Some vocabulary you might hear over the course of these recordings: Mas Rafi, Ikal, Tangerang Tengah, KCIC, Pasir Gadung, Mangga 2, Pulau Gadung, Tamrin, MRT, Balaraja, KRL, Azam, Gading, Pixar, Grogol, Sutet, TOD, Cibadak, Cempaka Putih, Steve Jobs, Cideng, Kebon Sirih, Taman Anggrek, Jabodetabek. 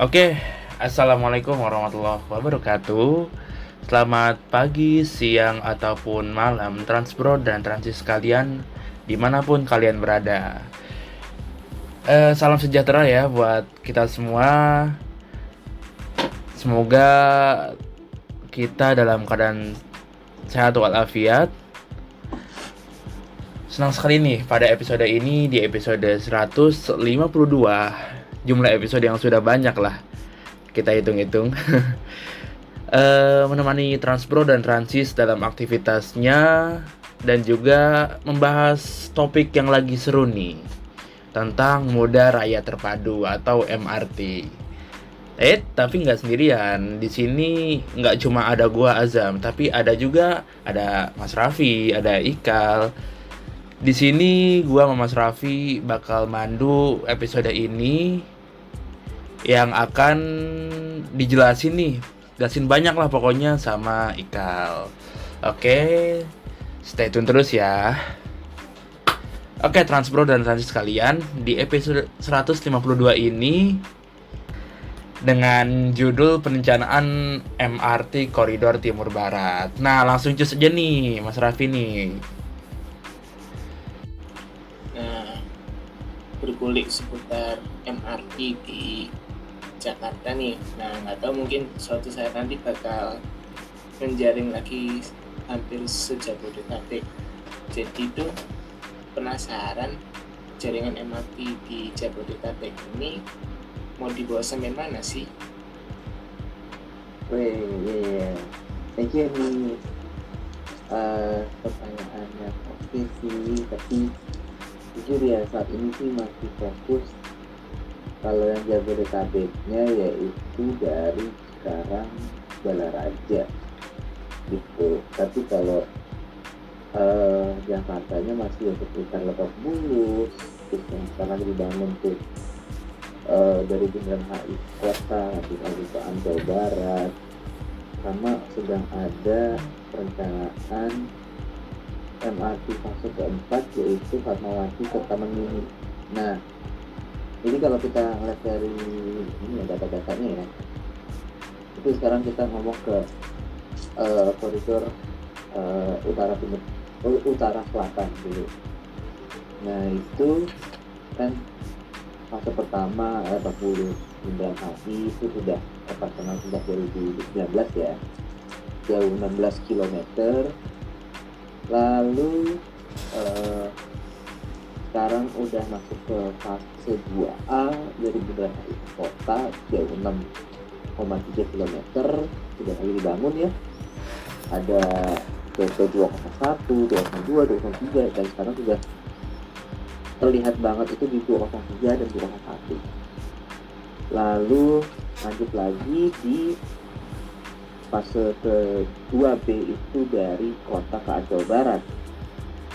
Oke, assalamualaikum warahmatullahi wabarakatuh. Selamat pagi, siang, ataupun malam Transbro dan Transis kalian dimanapun kalian berada. Salam sejahtera ya buat kita semua. Semoga kita dalam keadaan sehat walafiat. Senang sekali nih pada episode ini, di episode 152, jumlah episode yang sudah banyak lah, kita hitung-hitung. Menemani Transbro dan Transis dalam aktivitasnya, dan juga membahas topik yang lagi seru nih, tentang Moda Raya Terpadu atau MRT. Tapi nggak sendirian. Di sini nggak cuma ada gua Azam, tapi ada juga ada Mas Rafi, ada Ikal. Di sini gua sama Mas Rafi bakal mandu episode ini yang akan dijelasin nih, jelasin banyak lah pokoknya sama Ikal. Oke, stay tune terus ya. Oke, Transbro dan Transis kalian, di episode 152 ini dengan judul Perencanaan MRT Koridor Timur Barat. Nah, langsung cus aja nih Mas Raffi nih. Nah, bergulik seputar MRT di Jakarta nih. Nah, nggak tahu, mungkin suatu saat nanti bakal menjaring lagi hampir se-Jabodetabek. Jadi tuh penasaran jaringan MRT di Jabodetabek ini mau dibawa sampai mana sih? Saya kira ini pertanyaan yang oke sih, tapi jujur ya saat ini sih masih fokus kalau yang Jabodetabeknya, yaitu dari Cikarang Balaraja gitu. Tapi kalau Jakartanya masih ya sekitar Lebak Bulus, terus yang sekarang dibangun tuh dari Bundaran HI kota, lalu ke Ancol Barat, sama sedang ada perencanaan MRT fase keempat, yaitu Fatmawati ke Taman Mini. Nah, jadi kalau kita ngeliat dari ini data-datanya ya, itu sekarang kita ngomong ke koridor utara timur, utara selatan dulu. Nah itu kan fase pertama, Lebak Bulus, Bundaran HI itu sudah terkenal sejak 2019 ya, jauh 16 km. Lalu sekarang udah masuk ke fase 2A dari Bundaran HI kota, jauh 6,3 km, sudah lagi dibangun ya. Ada PP 201, 202, 203, dan sekarang sudah terlihat banget itu di 203 dan 201. Lalu lanjut lagi di fase ke-2B itu dari kota ke Aceh Barat.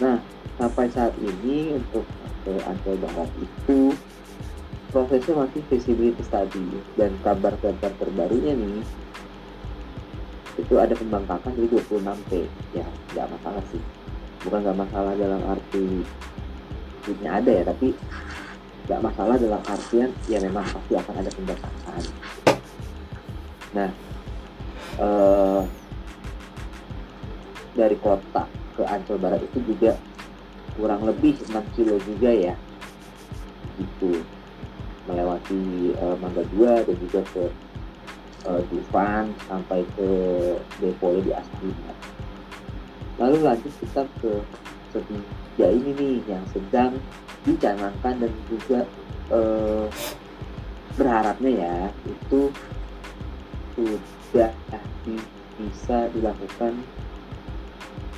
Nah, sampai saat ini untuk ke Aceh Barat itu prosesnya masih feasibility study, dan kabar-kabar terbarunya nih itu ada pembangkakan dari 26T. Ya, nggak masalah sih, bukan nggak masalah dalam arti ini ada ya, tapi nggak masalah dalam artian ya memang pasti akan ada pembatasan. Nah, dari kota ke Ancol Barat itu juga kurang lebih 6 kilo juga ya, gitu, melewati Mangga 2 dan juga ke Dufan sampai ke deponya di Aslimat. Lalu lanjut kita ke ketiga ini nih yang sedang dicanangkan, dan juga berharapnya ya itu sudah bisa dilakukan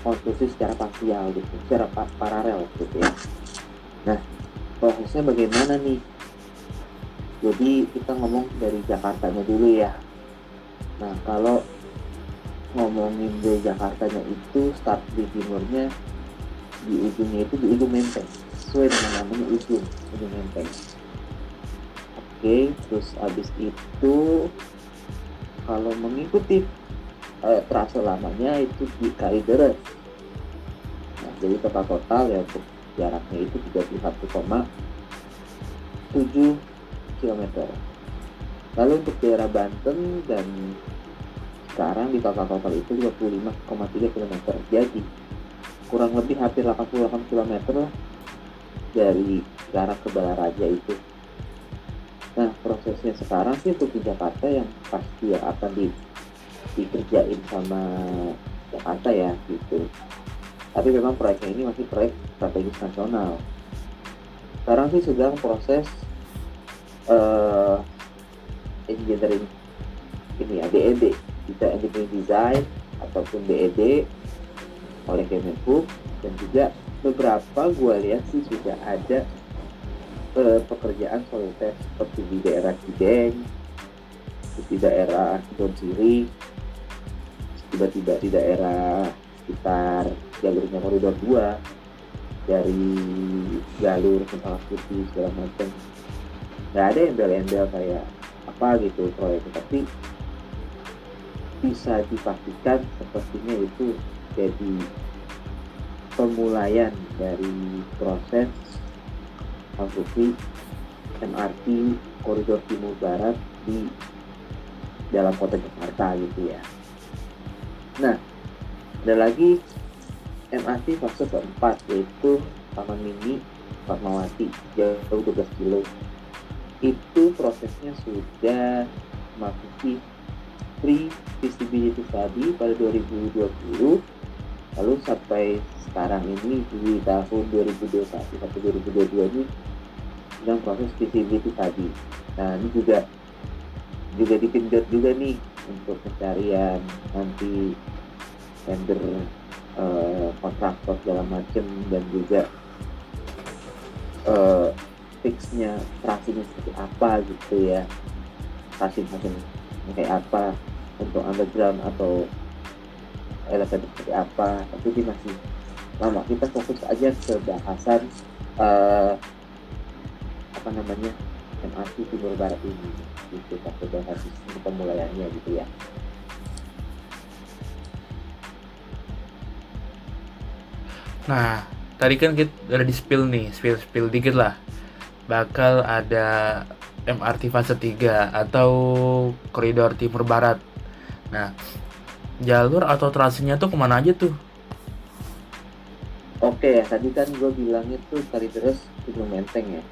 konstruksi secara parsial gitu, secara paralel gitu ya. Nah, prosesnya bagaimana nih? Jadi kita ngomong dari Jakartanya dulu ya. Nah, kalau ngomongin dari Jakartanya itu start di timurnya, di ujungnya itu di Ujung Menteng, sesuai dengan namanya Ujung Menteng. Oke, terus abis itu kalau mengikuti trase lamanya itu di Kalideres. Nah, jadi total ya untuk jaraknya itu 31,7 km. Lalu untuk daerah Banten dan Cikarang di total itu 55,3 km. Jadi kurang lebih hampir 88 km dari Cikarang ke Balaraja itu. Nah, prosesnya sekarang sih untuk di Jakarta yang pasti ya akan dikerjain sama Jakarta ya gitu. Tapi memang proyeknya ini masih proyek strategis nasional. Sekarang sih sedang proses engineering ini ya, DED, kita engineering design ataupun DED oleh Kemenhub, dan juga beberapa gua lihat sih sudah ada pekerjaan soliter seperti di daerah Cideng, di daerah Don Siri, tiba-tiba di daerah sekitar jalurnya koridor 2 dari jalur Cempaka Putih segala macam, nggak ada embel-embel kayak apa gitu proyek, tapi bisa dipastikan sepertinya itu jadi pemulaian dari proses konstruksi MRT koridor timur barat di dalam kota Jakarta gitu ya. Nah, ada lagi MRT fase keempat yaitu Taman Mini Fatmawati jauh 12 kilo. Itu prosesnya sudah memasuki pre-feasibility study pada 2020, lalu sampai sekarang ini di tahun 2021 sampai 2022 ini sedang proses feasibility study. Nah, ini juga dipinjot juga nih untuk pencarian nanti tender kontraktor segala macam, dan juga fixnya tracingnya seperti apa gitu ya, tracing kayak apa untuk underground atau elevator seperti apa. Tapi ini masih lama, kita fokus aja ke bahasan MRT Timur Barat ini gitu, pakai bahasan pemulaiannya gitu ya. Nah, tadi kan kita udah di spill dikit lah, bakal ada MRT fase 3 atau koridor timur barat. Nah, jalur atau trasenya tuh kemana aja tuh? Oke, tadi kan gue bilangnya tuh Kalideres Ujung Menteng ya.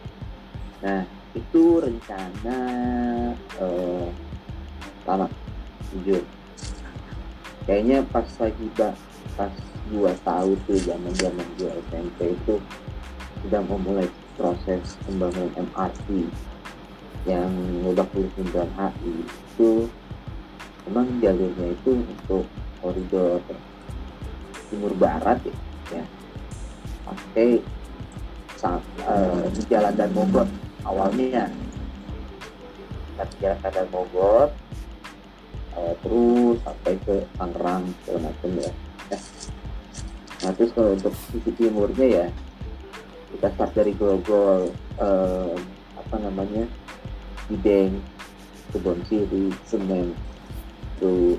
Nah, itu rencana lama, jujur. Kayaknya pas gue tahu tuh zaman gue SMP itu sudah memulai proses pembangunan MRT yang Lebak Bulus Bundaran HI itu memang jalurnya itu untuk koridor timur barat ya, pakai di jalan Daan Mogot awalnya, jalan Daan Mogot terus sampai ke Tangerang segala macam ya. Nah, terus kalau untuk sisi timurnya ya kita start dari Grogol, Cideng, Kebon Siri, Senen, itu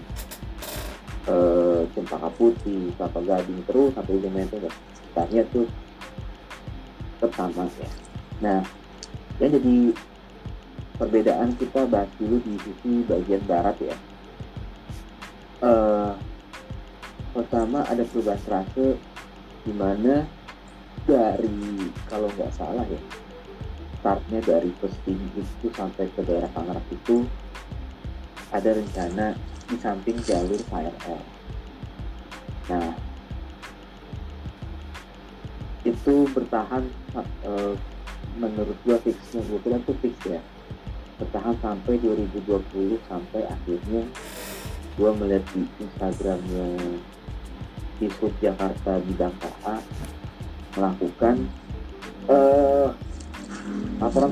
Cempaka Putih, Kelapa Gading, terus sampai Ujung Menteng dan sekitarnya tuh pertama ya. Nah, yang jadi perbedaan kita bahas dulu di sisi bagian barat ya. Pertama ada perubahan trase di mana dari, kalau nggak salah ya, startnya dari Pesting itu sampai ke daerah Tangerang itu ada rencana di samping jalur KRL. Nah, itu bertahan menurut gua fixnya, gua bilang tuh fix ya, bertahan sampai 2020, sampai akhirnya gua melihat di Instagramnya di Sub Jakarta Bidang KA melakukan laporan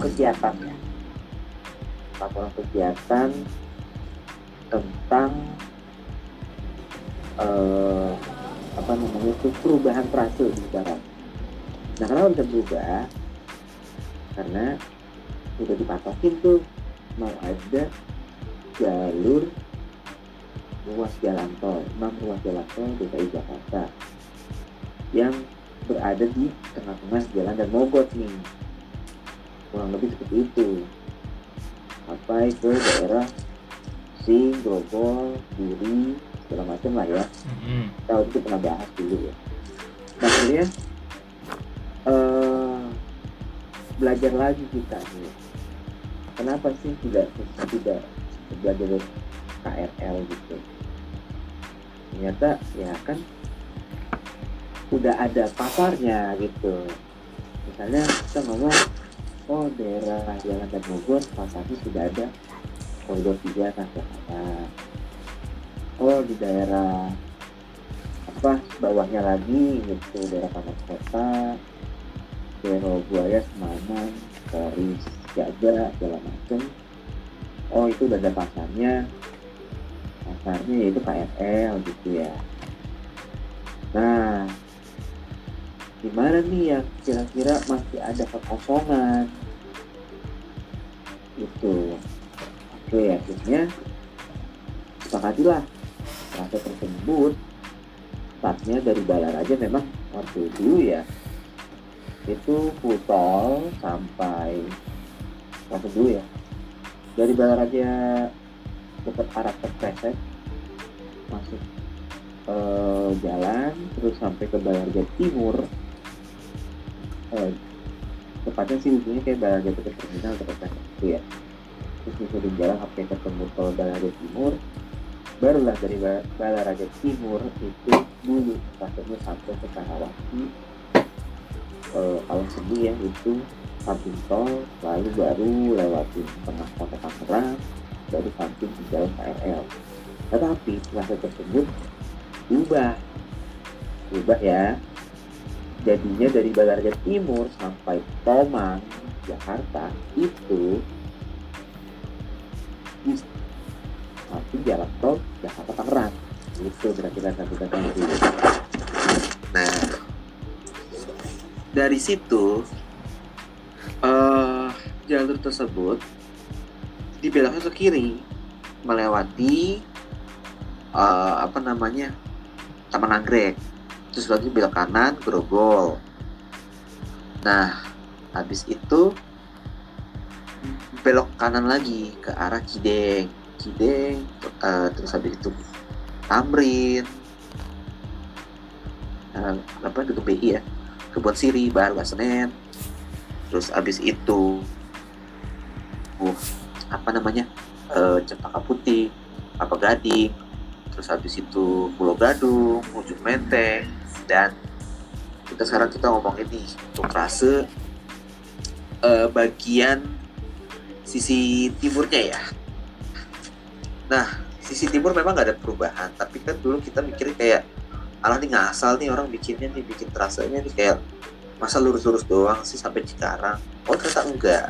kegiatan tentang perubahan trase di barat. Nah, kenapa bisa berubah? Karena sudah dipatokin tuh mau ada jalur ruas jalan tol DKI Jakarta yang berada di tengah-tengah jalan dan Mogot nih, kurang lebih seperti itu. apa itu daerah si Grogol, Duri, segala macam lah ya. Tahu itu pernah bahas dulu ya. Nah kemudian belajar lagi kita nih. Kenapa sih tidak belajar dari KRL gitu? Ternyata ya kan udah ada pasarnya gitu. Misalnya kita ngomong, oh daerah Jalan dan Bogor pasarnya sudah ada koridor 3 sampai atas. Oh di daerah apa bawahnya lagi gitu, daerah Taman Kota, daerah Buaya, Semarang, Karis, Jaga, segala macam. Oh itu udah ada pasarnya, pasarnya yaitu KRL gitu ya. Nah gimana nih yang kira-kira masih ada kekosongan itu? Oke, akhirnya sepakatilah rasa tersebut. Startnya dari Balaraja memang waktu dulu ya, itu putol sampai waktu dulu ya, dari Balaraja dekat arah terpleset masuk jalan terus sampai ke Balaraja Timur, tepatnya sih ujungnya kayak Balaraja dekat terminal terpleset itu ya. Terus disuruh jalan sampai ketemu tol Balaraja Timur, barulah dari Balaraja Timur itu dulu pasirnya sampai ke Karawaci, Alam Sendi ya, itu samping tol, lalu baru lewatin tengah kota Tangerang, baru samping di jalan KRL. Tetapi masa tersebut ubah ya, jadinya dari Balaraja Timur sampai Tomang, Jakarta itu tapi jalan tol Jakarta Tangerang itu kira-kira satu-satunya itu. Nah dari situ jalur tersebut dibeloknya ke kiri melewati Taman Anggrek, terus lagi belok kanan Grogol. Nah habis itu belok kanan lagi ke arah Cideng, terus habis itu Tamrin, ke BI ya, Kebon Siri, Baru Senen, terus habis itu Cempaka Putih, Gading, terus habis itu Pulau Gadung, Ujung Menteng. Dan kita sekarang ngomongin nih untuk trase bagian sisi timurnya ya. Nah, sisi timur memang nggak ada perubahan, tapi kan dulu kita mikirin kayak alah nih ngasal nih orang bikin trasenya nih, kayak masa lurus-lurus doang sih sampai Cikarang. Oh ternyata enggak,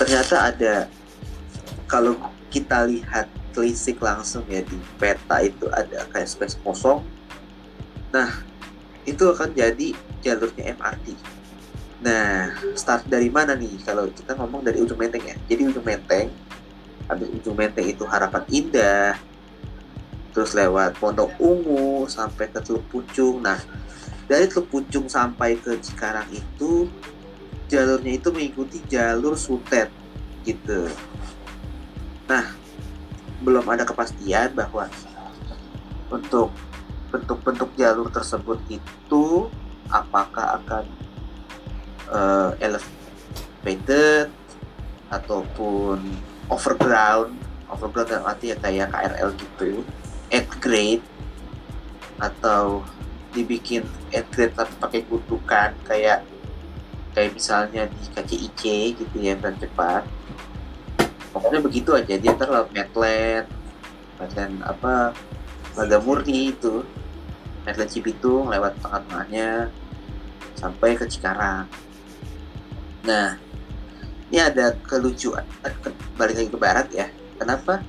ternyata ada, kalau kita lihat telisik langsung ya di peta itu ada kayak space kosong. Nah itu akan jadi jalurnya MRT. Nah start dari mana nih? Kalau kita ngomong dari Ujung Menteng ya, jadi Ujung Menteng, habis Ujung Menteng itu Harapan Indah, terus lewat Pondok Ungu sampai ke Teluk Pucung. Nah dari Teluk Pucung sampai ke Cikarang itu jalurnya itu mengikuti jalur Sutet gitu. Nah belum ada kepastian bahwa untuk bentuk-bentuk jalur tersebut itu apakah akan elevated ataupun overground dalam arti ya kayak KRL gitu, upgrade, atau dibikin upgrade tapi pakai gundukan kayak misalnya di KCIC gitu ya, dan cepat. Pokoknya begitu aja, dia terlalu Medland Mangga Murni itu, Medland Cibitung lewat tengah-tengahnya sampai ke Cikarang. Nah ini ada kelucuan, balik lagi ke barat ya. Kenapa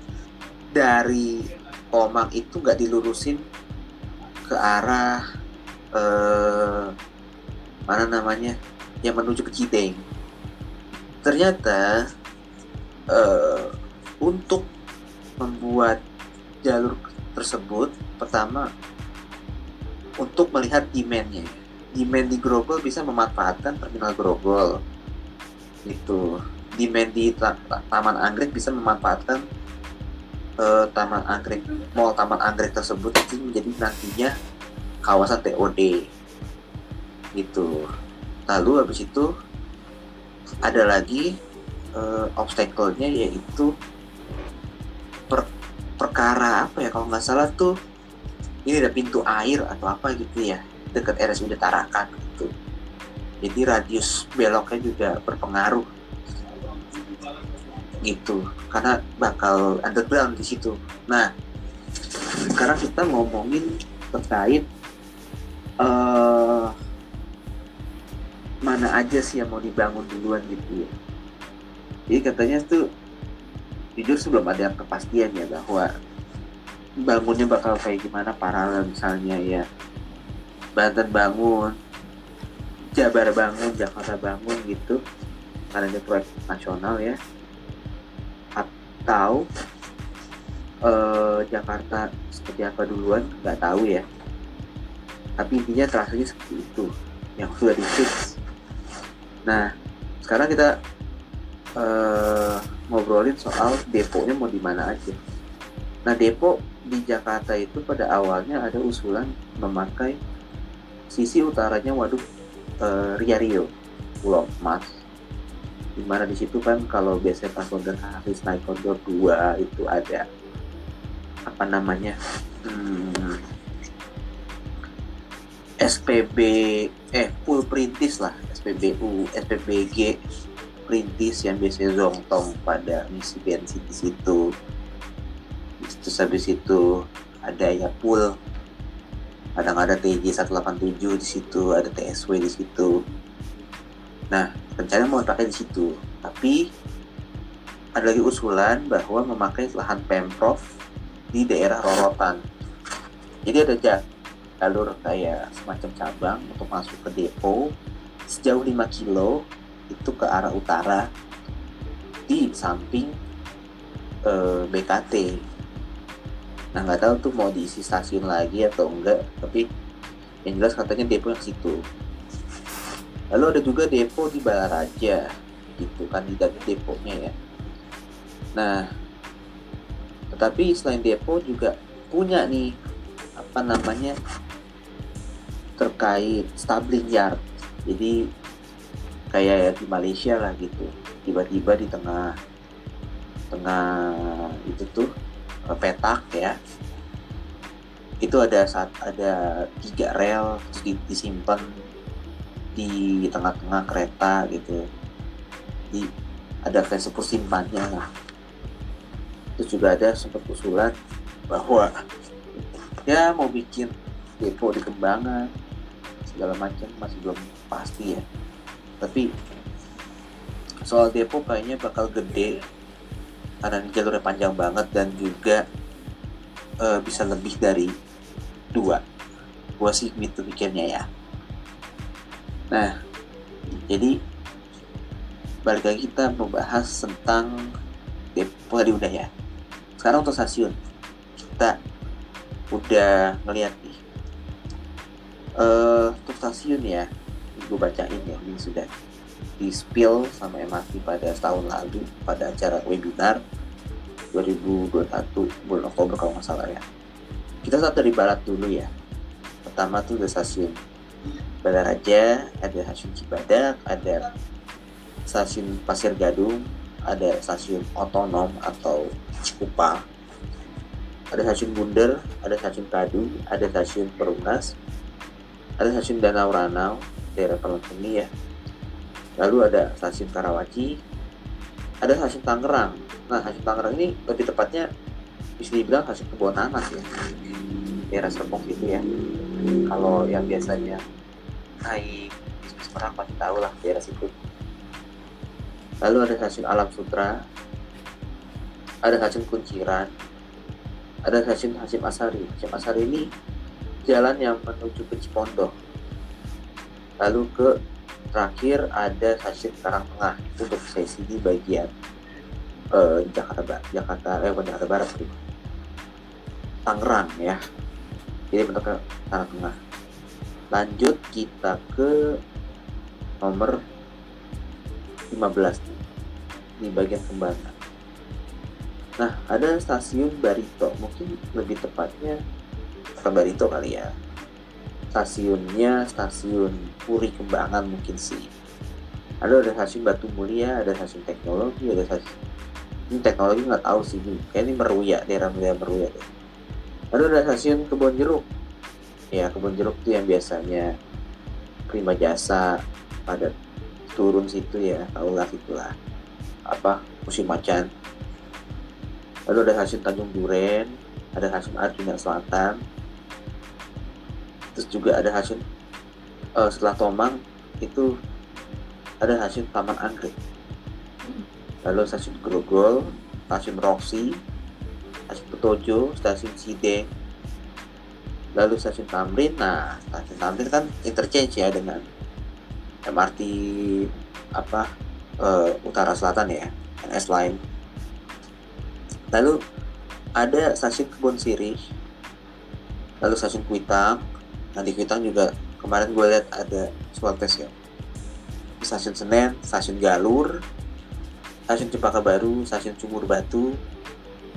dari Tomang itu nggak dilurusin ke arah yang menuju ke Cideng? Ternyata untuk membuat jalur tersebut, pertama untuk melihat demand di Grogol bisa memanfaatkan terminal Grogol itu. demand di Taman Anggrek bisa memanfaatkan Taman Anggrek, mall Taman Anggrek tersebut itu menjadi nantinya kawasan TOD gitu. Lalu habis itu ada lagi obstacle-nya, yaitu perkara apa ya, kalau nggak salah tuh ini ada pintu air atau apa gitu ya dekat RSUD Tarakan gitu. Jadi radius beloknya juga berpengaruh gitu, karena bakal underground di situ. Nah, sekarang kita ngomongin terkait mana aja sih yang mau dibangun duluan gitu ya. Jadi katanya tuh jujur sebelum ada kepastian ya bahwa bangunnya bakal kayak gimana, paralel misalnya ya Banten bangun, Jabar bangun, Jakarta bangun gitu, karena ada proyek nasional ya, atau Jakarta seperti apa duluan nggak tahu ya, tapi intinya terasanya seperti itu yang sudah di-fix. Nah sekarang kita ngobrolin soal deponya mau di mana aja. Nah depo di Jakarta itu pada awalnya ada usulan memakai sisi utaranya Waduk Ria Rio, Pulau Mas, dimana di situ kan kalau biasanya pas Bundaran HI naik koridor 2 itu ada apa namanya SPB Perintis lah, SPBU, SPBG Perintis yang biasanya zongtong pada misi bensin di situ. Terus habis itu ada ya pool, kadang ada TJ 187 di situ, ada TSW di situ. Nah, rencana mau pakai di situ, tapi ada lagi usulan bahwa memakai lahan Pemprov di daerah Rorotan. Jadi ada jalur kayak semacam cabang untuk masuk ke depo sejauh 5 kilo itu ke arah utara di samping BKT. Nah nggak tahu tuh mau diisi stasiun lagi atau enggak, tapi yang jelas katanya depo yang situ. Lalu ada juga depo di Balaraja gitu kan, diganti deponya ya. Nah tetapi selain depo juga punya nih apa namanya terkait stabling yard, jadi kayak ya di Malaysia lah gitu, tiba-tiba di tengah itu tuh petak ya, itu ada 3 rel terus disimpan di tengah-tengah kereta gitu, di ada kayak simpannya lah. Terus juga ada sempat usulan bahwa ya mau bikin depo di Kembangan segala macam, masih belum pasti ya, tapi soal depo kayaknya bakal gede karena jalurnya panjang banget dan juga bisa lebih dari 2. Gua sih gitu pikirnya ya. Nah, jadi balik lagi kita membahas tentang depo tadi udah ya. Sekarang untuk stasiun kita udah ngeliat nih untuk stasiun ya, gue bacain ya, ini sudah di spill sama MRT pada tahun lalu pada acara webinar 2021 bulan Oktober kalau nggak salah ya. Kita start dari barat dulu ya. Pertama tuh ada stasiun Balaraja, ada stasiun Cibadak, ada stasiun Pasir Gadung, ada stasiun Otonom atau Cikupa, ada stasiun Bunder, ada stasiun Padu, ada stasiun Perumnas, ada stasiun Danau Ranau daerah Perlengkeni ya. Lalu ada stasiun Karawaci, ada stasiun Tangerang. Nah, stasiun Tangerang ini lebih tepatnya bisa dibilang stasiun Kebon Nanas ya, daerah Serpong gitu ya. Kalau yang biasanya naik bis merah pasti tahu lah daerah situ. Lalu ada stasiun Alam Sutra, ada stasiun Kunciran, ada stasiun Hasyim Asari. Hasyim Asari ini jalan yang menuju ke Cipondo. Lalu ke terakhir ada stasiun Cikarang Tengah untuk sesi di bagian Jakarta Barat, Tangerang ya. Jadi bentuk ke Tangerang Tengah. Lanjut kita ke nomor 15. di bagian Kembangan. Nah, ada stasiun Barito, mungkin lebih tepatnya bukan Barito kali ya, stasiunnya stasiun Puri Kembangan mungkin sih. Ada stasiun Batu Mulia, ada stasiun Teknologi, ada stasiun ini Teknologi nggak tahu sih, kayaknya ini Meruya, daerah Meruya deh. Lalu ada stasiun Kebon Jeruk. Ya, Kebon Jeruk tuh yang biasanya prima jasa pada turun situ ya, tahulah itulah apa musim macan. Lalu ada stasiun Tanjung Duren, ada stasiun Arjuna Selatan, terus juga ada stasiun setelah Tomang itu ada stasiun Taman Anggrek, lalu stasiun Grogol, stasiun Roksi, stasiun Petojo, stasiun Cideng, lalu stasiun Tamrin. Nah, stasiun Tamrin kan interchange ya dengan MRT apa Utara Selatan ya, NS Line. Lalu ada stasiun Kebon Sirih, lalu stasiun Kuitang. Nah, di Kuitang juga kemarin gue lihat ada swab test ya. Stasiun Senen, stasiun Galur, stasiun Cempaka Baru, stasiun Cumur Batu,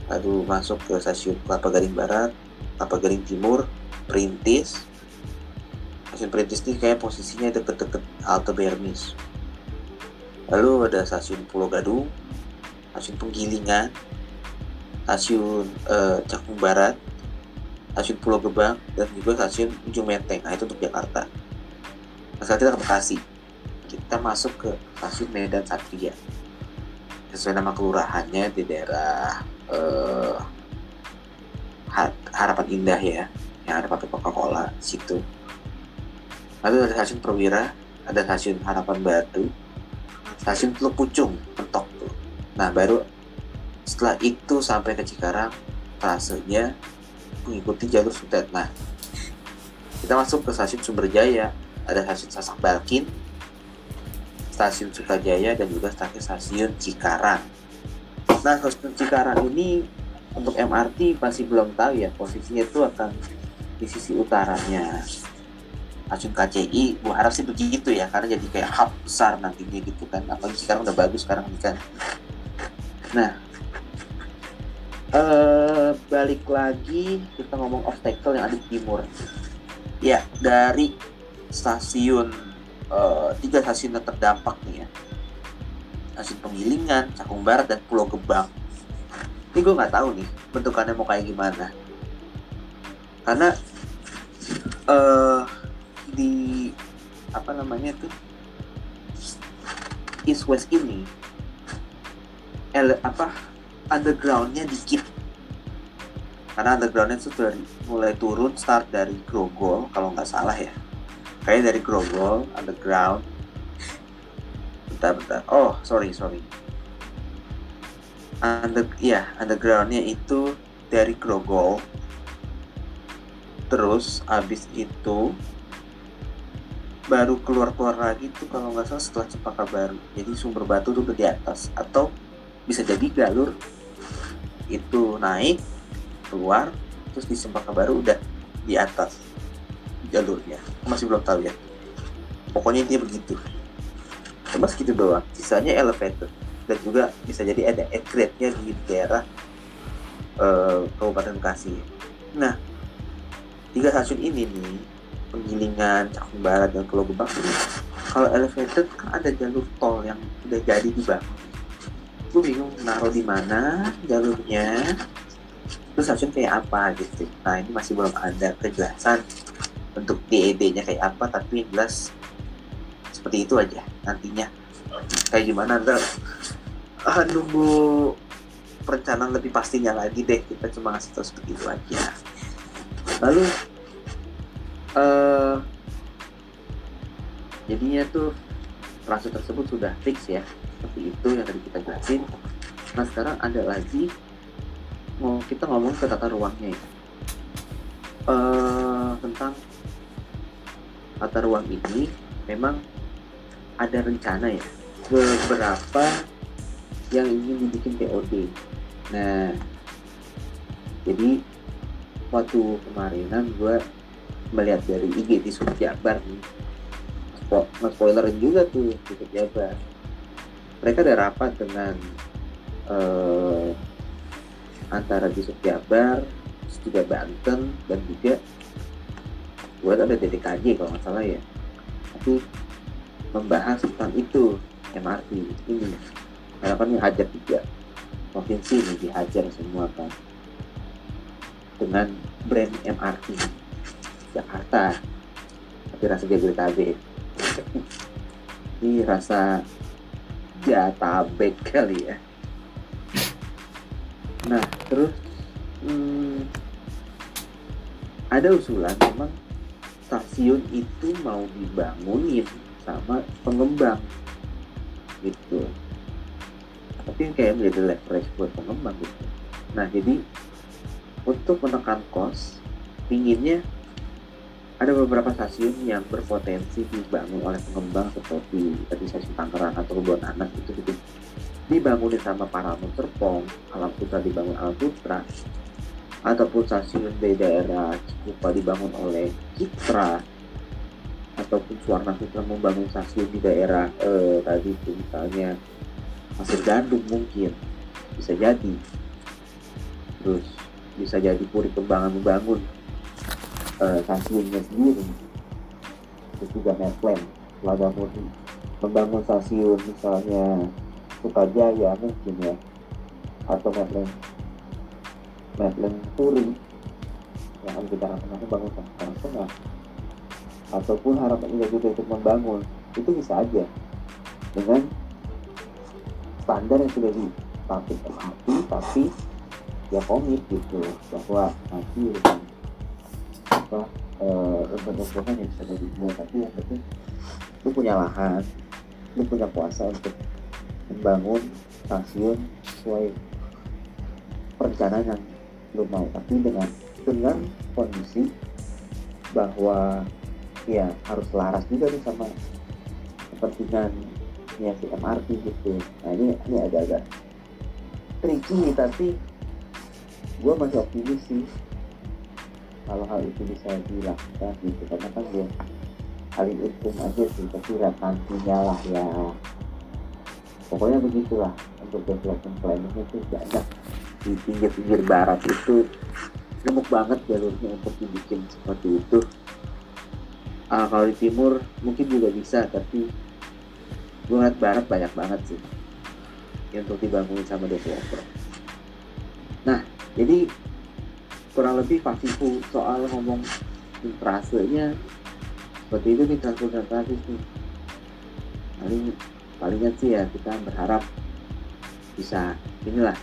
lalu masuk ke stasiun Kelapa Gading Barat, Kelapa Gading Timur, Perintis. Stasiun Perintis ini kayak posisinya deket-deket halte Bermis. Lalu ada stasiun Pulau Gadung, stasiun Penggilingan, stasiun Cakung Barat, stasiun Pulau Gebang, dan juga stasiun Ujung Menteng. Nah, itu untuk Jakarta. Sekarang kita ke Bekasi, kita masuk ke stasiun Medan Satria, sesuai nama kelurahannya di daerah Harapan Indah ya, yang ada pakai Coca-Cola situ. Lalu ada stasiun Perwira, ada stasiun Harapan Batu, stasiun Teluk Pucung, mentok tuh. Nah, baru setelah itu sampai ke Cikarang, trasenya mengikuti jalur Sutet. Nah, kita masuk ke stasiun Sumberjaya, ada stasiun Sasak Balkin, stasiun Sukajaya, dan juga stasiun Cikarang. Nah, stasiun Cikarang ini untuk MRT masih belum tahu ya, posisinya itu akan di sisi utaranya stasiun KCI. Gua harap sih begitu ya, karena jadi kayak hub besar nantinya gitu kan, apalagi Cikarang udah bagus sekarang ini kan. Nah, balik lagi kita ngomong obstacle yang ada di timur ya. Dari stasiun tiga stasiun yang terdampak nih ya, stasiun Penggilingan, Cakung Barat, dan Pulau Gebang ini gue nggak tahu nih bentukannya mau kayak gimana, karena di apa namanya tuh East West ini undergroundnya dikit, karena undergroundnya itu dari mulai turun start dari Grogol kalau nggak salah ya, kayaknya dari Grogol underground. Bentar oh sorry undergroundnya itu dari Grogol, terus abis itu baru keluar lagi tuh kalau nggak salah setelah Cempaka Baru, jadi Sumber Batu tuh di atas, atau bisa jadi galur itu naik keluar terus di Cempaka Baru udah di atas jalurnya, masih belum tahu ya, pokoknya intinya begitu. Cuma segitu doang, sisanya elevator, dan juga bisa jadi ada upgrade nya di daerah Kabupaten Bekasi. Nah, tiga stasiun ini nih, Penggilingan, Cakung Barat, dan Pulau Gebang, kalau elevator kan ada jalur tol yang udah jadi dibangun. Gue bingung naruh di mana jalurnya, terus stasiun kayak apa gitu. Nah, ini masih belum ada kejelasan bentuk DED-nya kayak apa, tapi jelas seperti itu aja nantinya. Kayak gimana ntar nunggu perencanaan lebih pastinya lagi deh, kita cuma ngasih tau seperti itu aja. Lalu jadinya tuh trase tersebut sudah fix ya, seperti itu yang tadi kita jelasin. Nah, sekarang ada lagi mau kita ngomong ke tata ruangnya ya. Tentang tata ruang ini memang ada rencana ya, beberapa yang ingin dibikin POD. Nah, jadi waktu kemarinan gue melihat dari IG di Sumber Jabar nih, nge-spoilerin juga tuh Sumber Jabar. mereka ada rapat dengan antara Disub Jabar, juga Banten, dan juga buat ada DTKG kalau nggak salah ya, itu membahas tentang itu MRT ini. Harapan hajar 3 provinsi ini dihajar semua kan dengan brand MRT Jakarta, tapi rasa Jabodetabek. Ini rasa Jatabek kali ya. Nah terus ada usulan memang stasiun itu mau dibangunin sama pengembang gitu, tapi kayak menjadi leverage buat pengembang gitu. Nah jadi untuk menekan kos, pinginnya ada beberapa stasiun yang berpotensi dibangun oleh pengembang seperti tadi stasiun Tangerang atau Bonanas itu gitu, dibangunin sama Paramun Serpong, Alam Putra dibangun Alam Putra, ataupun stasiun di daerah Cikupa dibangun oleh Citra, ataupun Suwarna Sutra membangun stasiun di daerah tadi itu misalnya Pasir Gandum mungkin bisa jadi, terus bisa jadi Puri Kembangan membangun stasiunnya sendiri, terus juga Netland Lada Murni membangun stasiun misalnya Sukajaya mungkin ya, atau Netland Puri yang ada di Tangerang Tengah membangun Tangerang Tengah, ataupun Harapan Indah juga ikut membangun. Itu bisa aja dengan standar yang sudah dipakai MRT, tapi ya komit gitu bahwa nanti apa urban yang bisa dibuat, tapi yang penting lu punya lahan, lu punya kuasa untuk membangun stasiun sesuai perencanaan yang lu mau, tapi dengan kondisi bahwa ya harus laras juga nih sama kepentingannya si MRT gitu. Nah ini agak-agak tricky, tapi gue masih optimis sih kalau hal itu bisa dilakukan gitu, karena kan gue alih untung aja sih, tapi nantinya lah ya pokoknya begitulah. Untuk development planning-nya tuh banyak di pinggir-pinggir barat itu gemuk banget jalurnya untuk dibikin seperti itu. Kalau di timur mungkin juga bisa, tapi gue lihat barat banyak banget sih yang untuk dibangun sama developer. Nah jadi kurang lebih Fasiku soal ngomong trasenya seperti itu nih, transportasi nih palingnya sih ya, kita berharap bisa inilah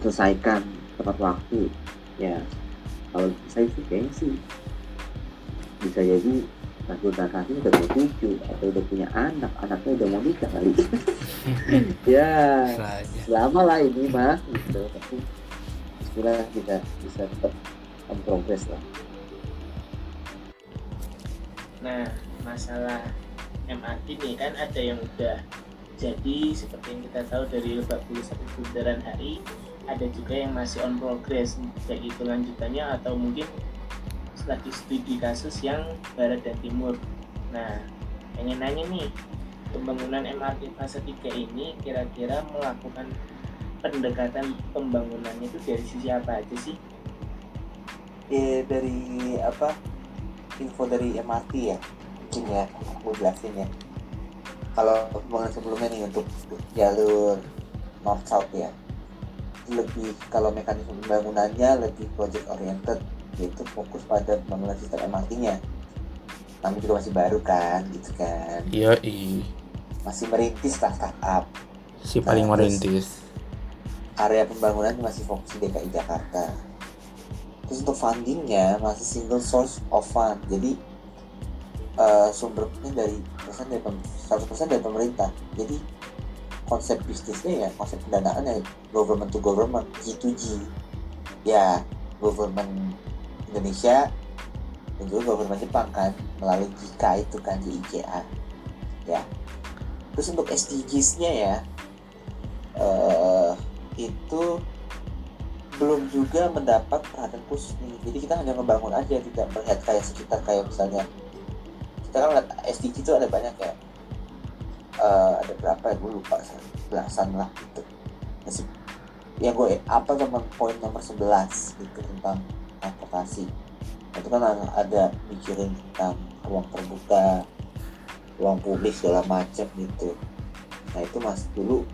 diselesaikan tepat waktu ya. Kalau saya sih kayaknya sih bisa jadi transportasi udah punya cucu atau udah punya anak, anaknya udah mau nikah kali. Ya lama lah ini mah gitu, tapi sebenarnya bisa tetap on progress lah. Nah masalah MRT nih kan ada yang udah jadi seperti yang kita tahu dari Lebak Bulus sampai Bundaran HI, ada juga yang masih on progress, baik itu lanjutannya atau mungkin lagi studi kasus yang barat dan timur. Nah pengen nanya nih, pembangunan MRT fase 3 ini kira-kira melakukan pendekatan pembangunannya itu dari sisi apa aja sih? Dari apa info dari MRT ya mungkin ya, aku jelasin ya. Kalau pembangunan sebelumnya nih untuk jalur north south ya, lebih kalau mekanisme pembangunannya lebih project oriented, yaitu fokus pada pembangunan sistem MRT-nya. Namun juga masih baru kan, gitu kan? Iya, masih merintis startup. Si paling merintis. Area pembangunan masih fokus di DKI Jakarta. Terus untuk funding-nya masih single source of fund. Jadi sumbernya dari 100% dari pemerintah. Jadi konsep bisnisnya ya, konsep pendanaannya government to government, G2G. Ya, government Indonesia dan juga government Jepang kan melalui JICA itu kan, JICA. Ya. Terus untuk SDGs-nya ya itu belum juga mendapat perhatian khusus nih. Jadi kita hanya membangun aja, tidak melihat kayak sekitar kayak misalnya kita kan lihat SDG itu ada banyak ya, ada berapa ya, gue lupa, belasan lah gitu. Ya gue apa sama poin nomor 11 gitu tentang transportasi. Itu kan ada mikirin tentang ruang terbuka, ruang publik segala macam gitu. Nah itu mas dulu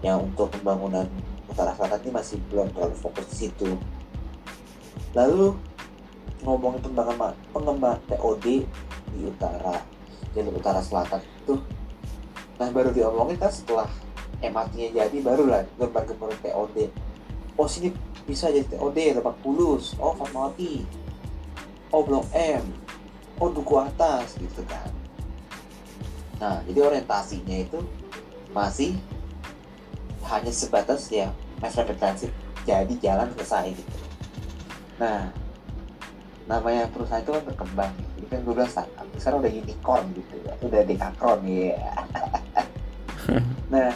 yang untuk pembangunan utara selatan ini masih belum terlalu fokus di situ. Lalu ngomongin pengembangan TOD di utara, jadi utara selatan itu, nah baru diomongin kan setelah MRT-nya jadi, barulah gembar-gembar TOD. Oh sini bisa jadi TOD, Lebak Bulus, oh Fatmawati, oh Blok M, oh Duku Atas gitu kan. Nah jadi orientasinya itu masih hanya sebatas ya mass rapid transit, jadi jalan selesai gitu. Nah namanya perusahaan itu kan berkembang, jadi kan 12 startup, sekarang udah unicorn gitu, udah dekakron ya. Nah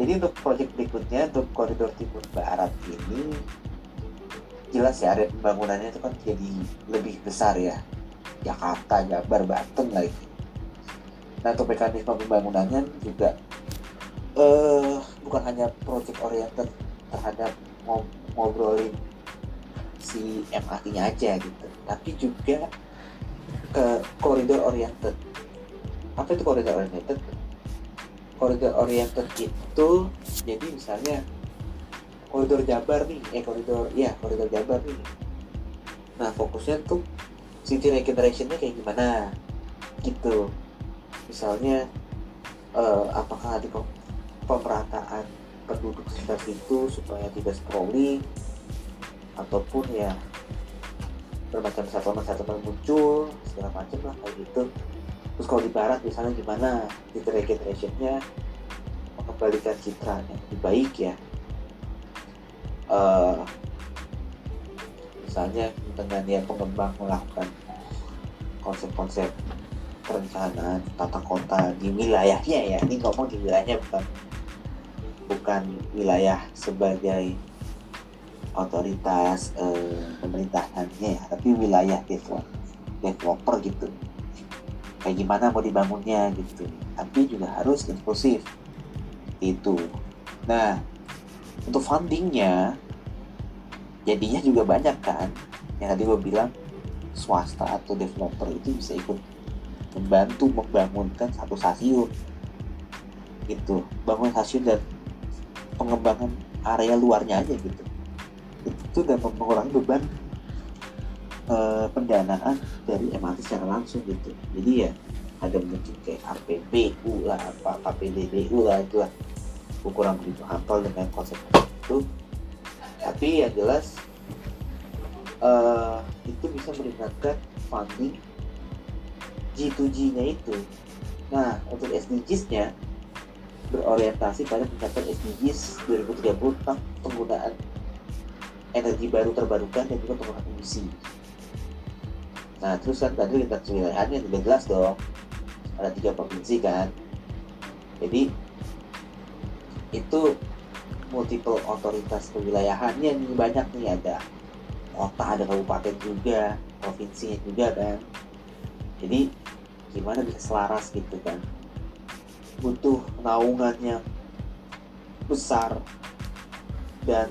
jadi untuk proyek berikutnya untuk koridor timur barat ini jelas ya area pembangunannya itu kan jadi lebih besar ya, Jakarta, Jabar, Banten lagi. Nah untuk mekanisme pembangunannya juga bukan hanya project oriented terhadap ngobrolin si MRT-nya aja gitu, tapi juga ke koridor oriented. Apa itu koridor oriented? Koridor oriented itu jadi misalnya koridor Jabar nih. Nah fokusnya tuh city regeneration-nya kayak gimana gitu. Misalnya apakah ada pemerataan penduduk sekitar situ supaya tidak sprawling, ataupun ya bermacam satuan-satuan muncul segala macam lah kayak gitu. Terus kalau di barat misalnya gimana di regeneration-nya, mengembalikan citra yang lebih baik ya, misalnya dengan yang pengembang melakukan konsep-konsep perencanaan tata kota di wilayahnya ya, ini ngomong di wilayahnya, bukan wilayah sebagai otoritas pemerintahannya ya, tapi wilayah developer gitu, kayak gimana mau dibangunnya gitu, tapi juga harus inklusif itu. Nah untuk fundingnya jadinya juga banyak kan, yang tadi gue bilang swasta atau developer itu bisa ikut membantu membangunkan satu stasiun gitu, bangun stasiun dan pengembangan area luarnya aja gitu. Itu dapat mengurangi beban pendanaan dari MRT secara langsung gitu. Jadi ya ada mungkin kayak RPBU lah, apa KPDBU lah, itu lah ukuran begitu ampel dengan konsep itu. Tapi ya jelas itu bisa meningkatkan funding G2G nya itu. Nah untuk SDGs nya berorientasi pada mencapai SDGs 2030 tentang penggunaan energi baru terbarukan dan juga penggunaan emisi. Nah terus kan tadi lintas wilayahnya tidak jelas dong, ada 3 provinsi kan, jadi itu multiple otoritas kewilayahannya nih banyak nih, ada kota, ada kabupaten juga, provinsinya juga kan. Jadi gimana bisa selaras gitu kan, butuh naungannya besar dan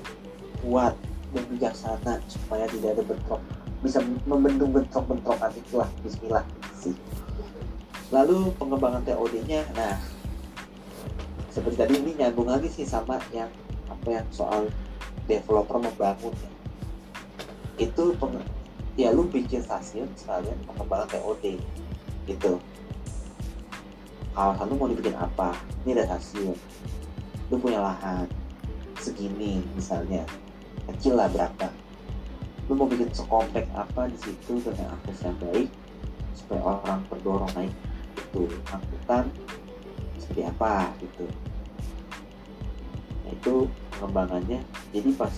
kuat dan bijaksana supaya tidak ada bentrok, bisa membendung bentrok-bentrokan itulah, bismillah sih. Lalu pengembangan TOD-nya, nah seperti tadi ini nyambung lagi sih sama yang apa yang soal developer membangun ya. Itu ya lu bikin stasiun sekalian pengembangan TOD gitu. Kawasan lu mau dibikin apa? Ini ada stasiun, lu punya lahan segini misalnya, kecil lah berapa, lu mau bikin sekomplek apa di situ dengan akses yang baik supaya orang terdorong naik itu angkutan seperti apa gitu. Nah, itu pengembangannya. Jadi pas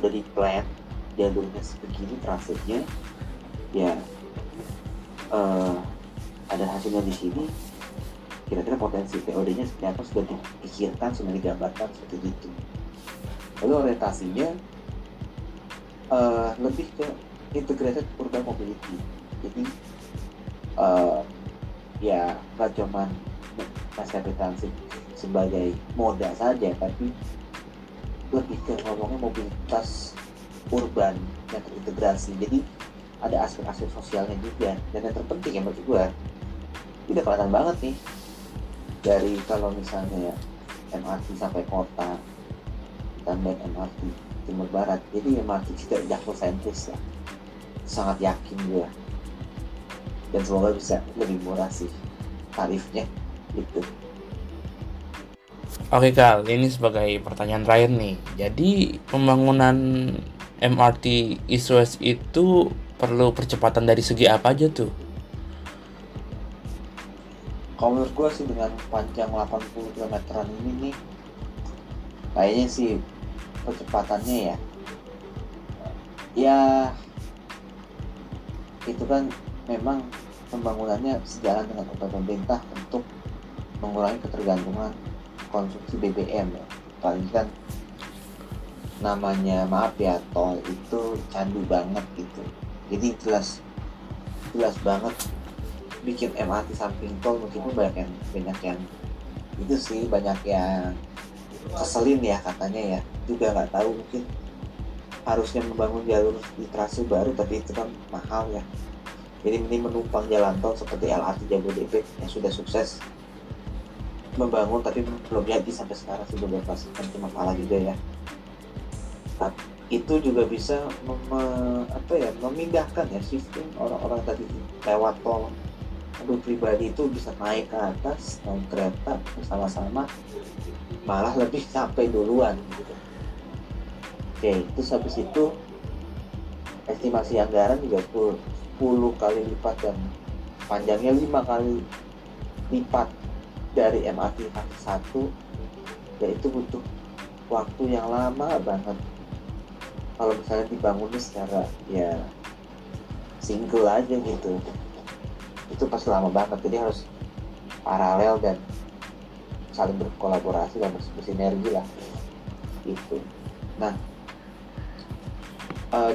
udah di plan jalurnya sebegini trasenya ya, ada hasilnya di sini, kira-kira potensi TOD-nya seperti apa sudah dipikirkan, sudah digambarkan seperti itu. Lalu orientasinya lebih ke integrated urban mobility. Jadi ya nggak cuma mass rapid transit sebagai moda saja, tapi lebih ke ngomongnya mobilitas urban yang terintegrasi. Jadi ada aspek-aspek sosialnya juga, dan yang terpenting yang menurut gue tidak kelihatan banget nih dari kalau misalnya MRT sampai kota, tambahan MRT Timur Barat. Jadi MRT juga Jaksel-sentris lah, sangat yakin gue, dan semoga bisa lebih murah sih tarifnya gitu. Oke Kal, ini sebagai pertanyaan terakhir nih. Jadi pembangunan MRT East West itu perlu percepatan dari segi apa aja tuh? Kalau menurut gue sih dengan panjang 80 kilometeran ini nih, kayaknya sih percepatannya ya itu kan memang pembangunannya sejalan dengan upaya pemerintah untuk mengurangi ketergantungan konsumsi BBM ya. Paling kan namanya maaf ya tol itu candu banget gitu. Jadi jelas banget bikin MRT samping tol, mungkin banyak yang itu sih, banyak yang keselin ya katanya ya, juga nggak tahu mungkin harusnya membangun jalur di trase baru tapi itu kan mahal ya. Jadi ini menumpang jalan tol seperti LRT Jabodetabek yang sudah sukses membangun tapi belum jadi sampai sekarang, sudah berhasil kan cuma masalah juga ya. Itu juga bisa memindahkan ya sistem orang-orang tadi lewat tol aduh pribadi itu bisa naik ke atas naik kereta bersama-sama, malah lebih sampai duluan gitu. Oke, terus habis itu estimasi anggaran juga 10 kali lipat dan panjangnya 5 kali lipat dari MRT fase 1, yaitu butuh waktu yang lama banget kalau misalnya dibangunnya secara ya single aja gitu. Itu pasti lama banget, jadi harus paralel dan saling berkolaborasi dan bersinergi lah gitu. Nah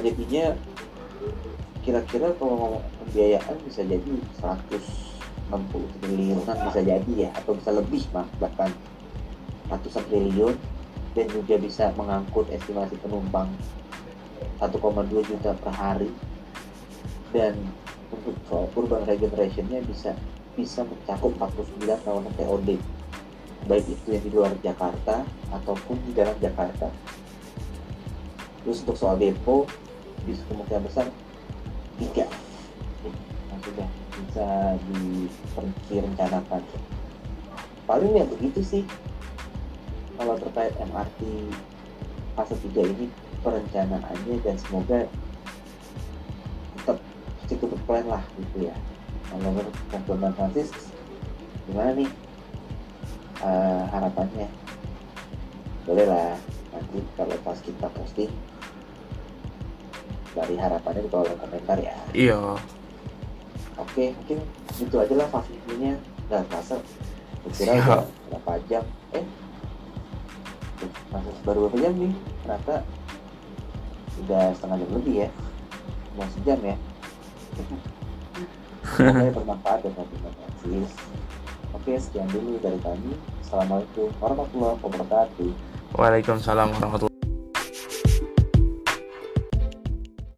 jadinya kira-kira kalau ngomong pembiayaan bisa jadi 160 triliunan bisa jadi ya, atau bisa lebih bahkan ratusan triliun, dan juga bisa mengangkut estimasi penumpang 1,2 juta per hari, dan untuk urban regeneration-nya bisa mencakup 49 kawasan TOD, baik itu yang di luar Jakarta ataupun di dalam Jakarta. Terus untuk soal depo bisa kemungkinan besar 3 sudah bisa direncanakan. Paling ya begitu sih kalau terkait MRT fase 3 ini perencanaannya, dan semoga tetap cukup berplan lah gitu ya. Kalau menurut Francis gimana nih harapannya? Boleh lah nanti kalau pas kita posting dari harapannya di kolom komentar ya. Iya. Oke, mungkin gitu aja lah fasilitasinya. Nggak terasa kira-kira udah berapa jam? Baru berapa jam nih? Ternyata udah setengah jam lebih ya. Mau sejam ya. Semoga bermanfaat dan bermanfaat. Oke, sekian dulu dari kami. Assalamualaikum warahmatullahi wabarakatuh. Waalaikumsalam warahmatullahi wabarakatuh.